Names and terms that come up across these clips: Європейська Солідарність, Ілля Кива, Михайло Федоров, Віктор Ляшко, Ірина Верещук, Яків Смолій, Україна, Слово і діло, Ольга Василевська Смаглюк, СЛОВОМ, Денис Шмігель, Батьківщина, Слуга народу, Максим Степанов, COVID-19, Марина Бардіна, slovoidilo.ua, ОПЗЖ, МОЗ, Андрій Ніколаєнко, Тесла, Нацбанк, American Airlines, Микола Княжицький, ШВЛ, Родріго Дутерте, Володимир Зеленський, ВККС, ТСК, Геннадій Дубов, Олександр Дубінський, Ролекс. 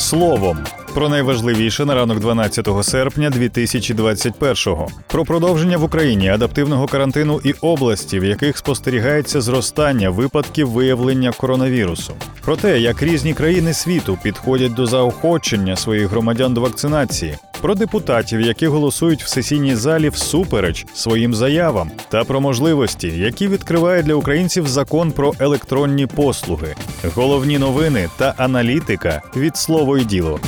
Словом. Про найважливіше на ранок 12 серпня 2021-го. Про продовження в Україні адаптивного карантину і області, в яких спостерігається зростання випадків виявлення коронавірусу. Про те, як різні країни світу підходять до заохочення своїх громадян до вакцинації. Про депутатів, які голосують в сесійній залі всупереч своїм заявам. Та про можливості, які відкриває для українців закон про електронні послуги. Головні новини та аналітика від «Слово і діло».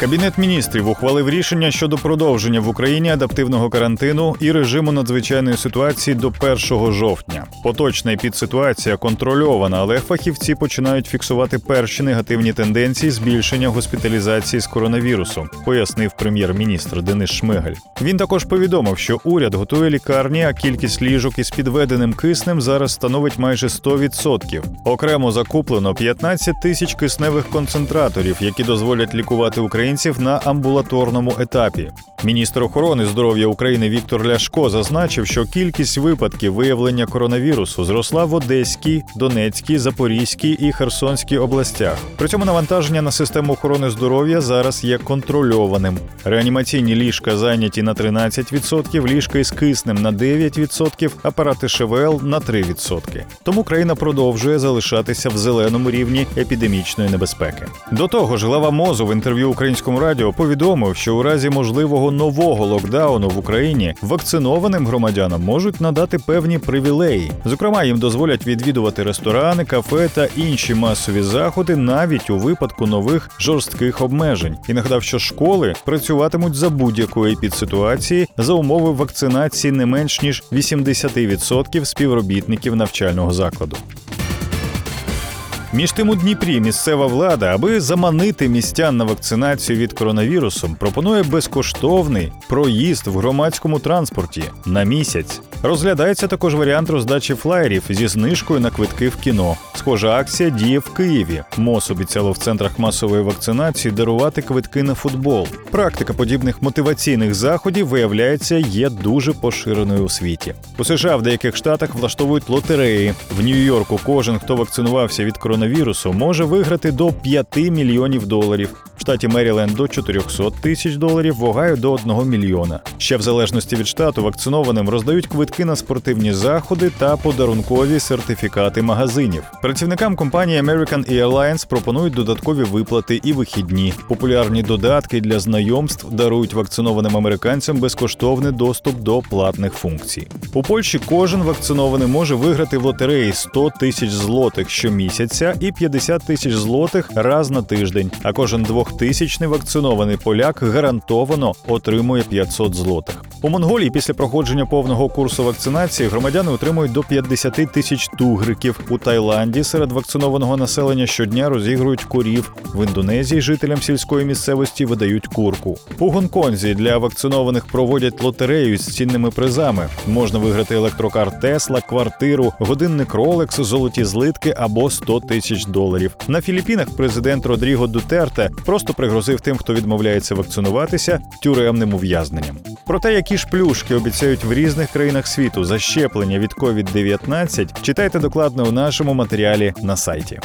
Кабінет міністрів ухвалив рішення щодо продовження в Україні адаптивного карантину і режиму надзвичайної ситуації до 1 жовтня. Поточна епідситуація контрольована, але фахівці починають фіксувати перші негативні тенденції збільшення госпіталізації з коронавірусу, пояснив прем'єр-міністр Денис Шмігель. Він також повідомив, що уряд готує лікарні, а кількість ліжок із підведеним киснем зараз становить майже 100%. Окремо закуплено 15 тисяч кисневих концентраторів, які дозволять лікувати українців на амбулаторному етапі. Міністр охорони здоров'я України Віктор Ляшко зазначив, що кількість випадків виявлення коронавірусу зросла в Одеській, Донецькій, Запорізькій і Херсонській областях. При цьому навантаження на систему охорони здоров'я зараз є контрольованим. Реанімаційні ліжка зайняті на 13%, ліжка із киснем на 9%, апарати ШВЛ на 3%. Тому країна продовжує залишатися в зеленому рівні епідемічної небезпеки. До того ж, глава МОЗу в інтерв'ю Українському радіо повідомив, що у разі можливого нового локдауну в Україні вакцинованим громадянам можуть надати певні привілеї. Зокрема, їм дозволять відвідувати ресторани, кафе та інші масові заходи навіть у випадку нових жорстких обмежень. І нагадав, що школи працюватимуть за будь-якої підситуації за умови вакцинації не менш ніж 80% співробітників навчального закладу. Між тим у Дніпрі місцева влада, аби заманити містян на вакцинацію від коронавірусу, пропонує безкоштовний проїзд в громадському транспорті на місяць. Розглядається також варіант роздачі флаєрів зі знижкою на квитки в кіно. Схожа акція діє в Києві. МОЗ обіцяло в центрах масової вакцинації дарувати квитки на футбол. Практика подібних мотиваційних заходів, виявляється, є дуже поширеною у світі. У США в деяких штатах влаштовують лотереї. В Нью-Йорку кожен, хто вакцинувався від коронавірусу, може виграти до $5 мільйонів. В штаті Меріленд – до $400 тисяч, в Огайо – до $1 мільйона. Ще в залежності від штату вакцинованим роздають квитки на спортивні заходи та подарункові сертифікати магазинів. Працівникам компанії American Airlines пропонують додаткові виплати і вихідні. Популярні додатки для знайомств дарують вакцинованим американцям безкоштовний доступ до платних функцій. У Польщі кожен вакцинований може виграти в лотереї 100 тисяч злотих щомісяця і 50 тисяч злотих раз на тиждень, а кожен 2000-ний вакцинований поляк гарантовано отримує 500 злотих. У Монголії після проходження повного курсу вакцинації громадяни отримують до 50 тисяч тугриків. У Таїланді серед вакцинованого населення щодня розігрують корів. В Індонезії жителям сільської місцевості видають курку. У Гонконзі для вакцинованих проводять лотерею з цінними призами. Можна виграти електрокар Тесла, квартиру, годинник Ролекс, золоті злитки або $100 тисяч. На Філіппінах президент Родріго Дутерте просто пригрозив тим, хто відмовляється вакцинуватися, тюремним ув'язненням. Про те, які ж плюшки обіцяють в різних країнах світу за щеплення від COVID-19, читайте докладно у нашому матеріалі на сайті.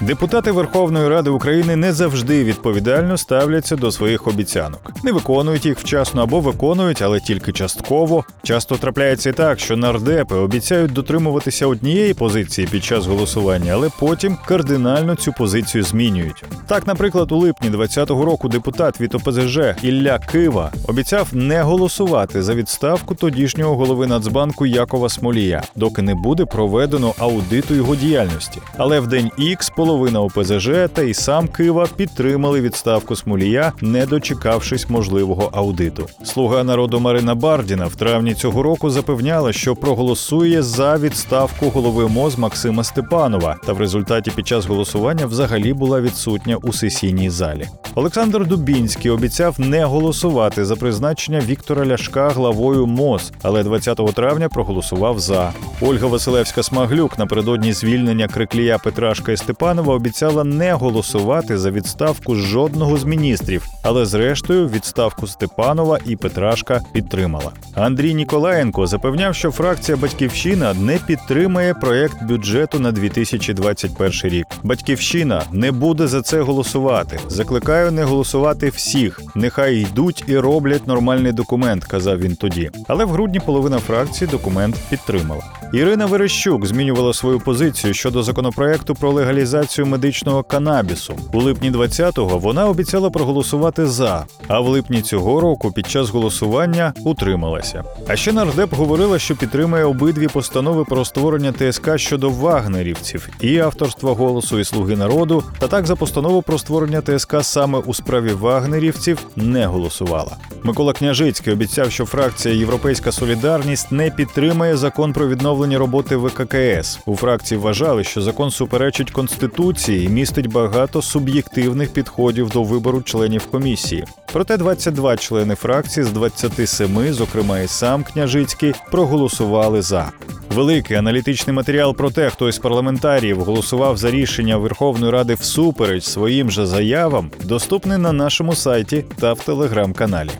Депутати Верховної Ради України не завжди відповідально ставляться до своїх обіцянок. Не виконують їх вчасно або виконують, але тільки частково. Часто трапляється і так, що нардепи обіцяють дотримуватися однієї позиції під час голосування, але потім кардинально цю позицію змінюють. Так, наприклад, у липні 2020 року депутат від ОПЗЖ Ілля Кива обіцяв не голосувати за відставку тодішнього голови Нацбанку Якова Смолія, доки не буде проведено аудиту його діяльності. Але в день Х половина ОПЗЖ та й сам Кива підтримали відставку Смолія, не дочекавшись можливого аудиту. Слуга народу Марина Бардіна в травні цього року запевняла, що проголосує за відставку голови МОЗ Максима Степанова, та в результаті під час голосування взагалі була відсутня у сесійній залі. Олександр Дубінський обіцяв не голосувати за призначення Віктора Ляшка главою МОЗ, але 20 травня проголосував за. Ольга Василевська Смаглюк напередодні звільнення Крикля Петрашка і Степанова Смірнова обіцяла не голосувати за відставку жодного з міністрів, але зрештою відставку Степанова і Петрашка підтримала. Андрій Ніколаєнко запевняв, що фракція «Батьківщина» не підтримає проєкт бюджету на 2021 рік. «Батьківщина» не буде за це голосувати. Закликаю не голосувати всіх. Нехай йдуть і роблять нормальний документ, казав він тоді. Але в грудні половина фракції документ підтримала. Ірина Верещук змінювала свою позицію щодо законопроекту про легалізацію медичного канабісу. У липні 20-го вона обіцяла проголосувати «за», а в липні цього року під час голосування утрималася. А ще нардеп говорила, що підтримує обидві постанови про створення ТСК щодо вагнерівців і авторства «Голосу» і «Слуги народу», та так за постанову про створення ТСК саме у справі вагнерівців не голосувала. Микола Княжицький обіцяв, що фракція «Європейська Солідарність» не підтримає закон про відновлення роботи ВККС. У фракції вважали, що закон суперечить Конституції і містить багато суб'єктивних підходів до вибору членів комісії. Проте 22 члени фракції з 27, зокрема і сам Княжицький, проголосували «за». Великий аналітичний матеріал про те, хто із парламентаріїв голосував за рішення Верховної Ради всупереч своїм же заявам, доступний на нашому сайті та в телеграм-каналі.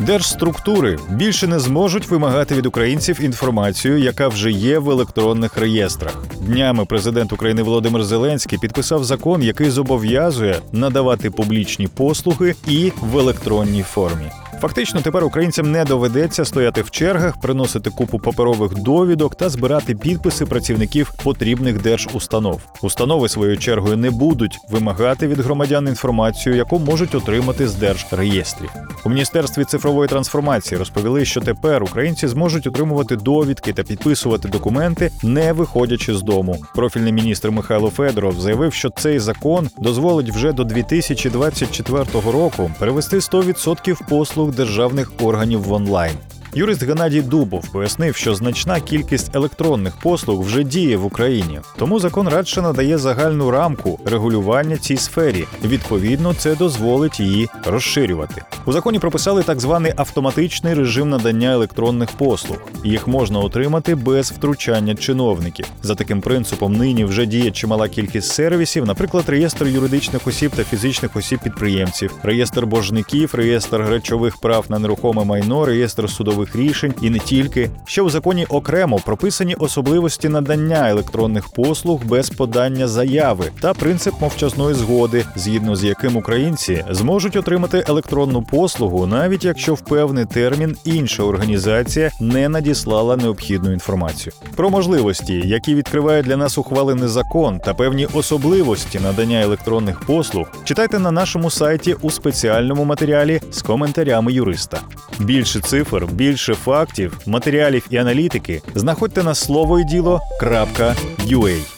Держструктури більше не зможуть вимагати від українців інформацію, яка вже є в електронних реєстрах. Днями президент України Володимир Зеленський підписав закон, який зобов'язує надавати публічні послуги і в електронній формі. Фактично, тепер українцям не доведеться стояти в чергах, приносити купу паперових довідок та збирати підписи працівників потрібних держустанов. Установи, своєю чергою, не будуть вимагати від громадян інформацію, яку можуть отримати з держреєстрів. У Міністерстві цифрової трансформації розповіли, що тепер українці зможуть отримувати довідки та підписувати документи, не виходячи з дому. Профільний міністр Михайло Федоров заявив, що цей закон дозволить вже до 2024 року перевести 100% послуг державних органів в онлайн. Юрист Геннадій Дубов пояснив, що значна кількість електронних послуг вже діє в Україні, тому закон радше надає загальну рамку регулювання цій сфері. Відповідно, це дозволить її розширювати. У законі прописали так званий автоматичний режим надання електронних послуг. Їх можна отримати без втручання чиновників. За таким принципом нині вже діє чимала кількість сервісів, наприклад, реєстр юридичних осіб та фізичних осіб-підприємців, реєстр боржників, реєстр речових прав на нерухоме майно, реєстр судових рішень і не тільки. Ще у законі окремо прописані особливості надання електронних послуг без подання заяви та принцип мовчазної згоди, згідно з яким українці зможуть отримати електронну послугу, навіть якщо в певний термін інша організація не надіслала необхідну інформацію. Про можливості, які відкриває для нас ухвалений закон, та певні особливості надання електронних послуг, читайте на нашому сайті у спеціальному матеріалі з коментарями юриста. Більше цифр, більше фактів, матеріалів і аналітики знаходьте на slovoidilo.ua.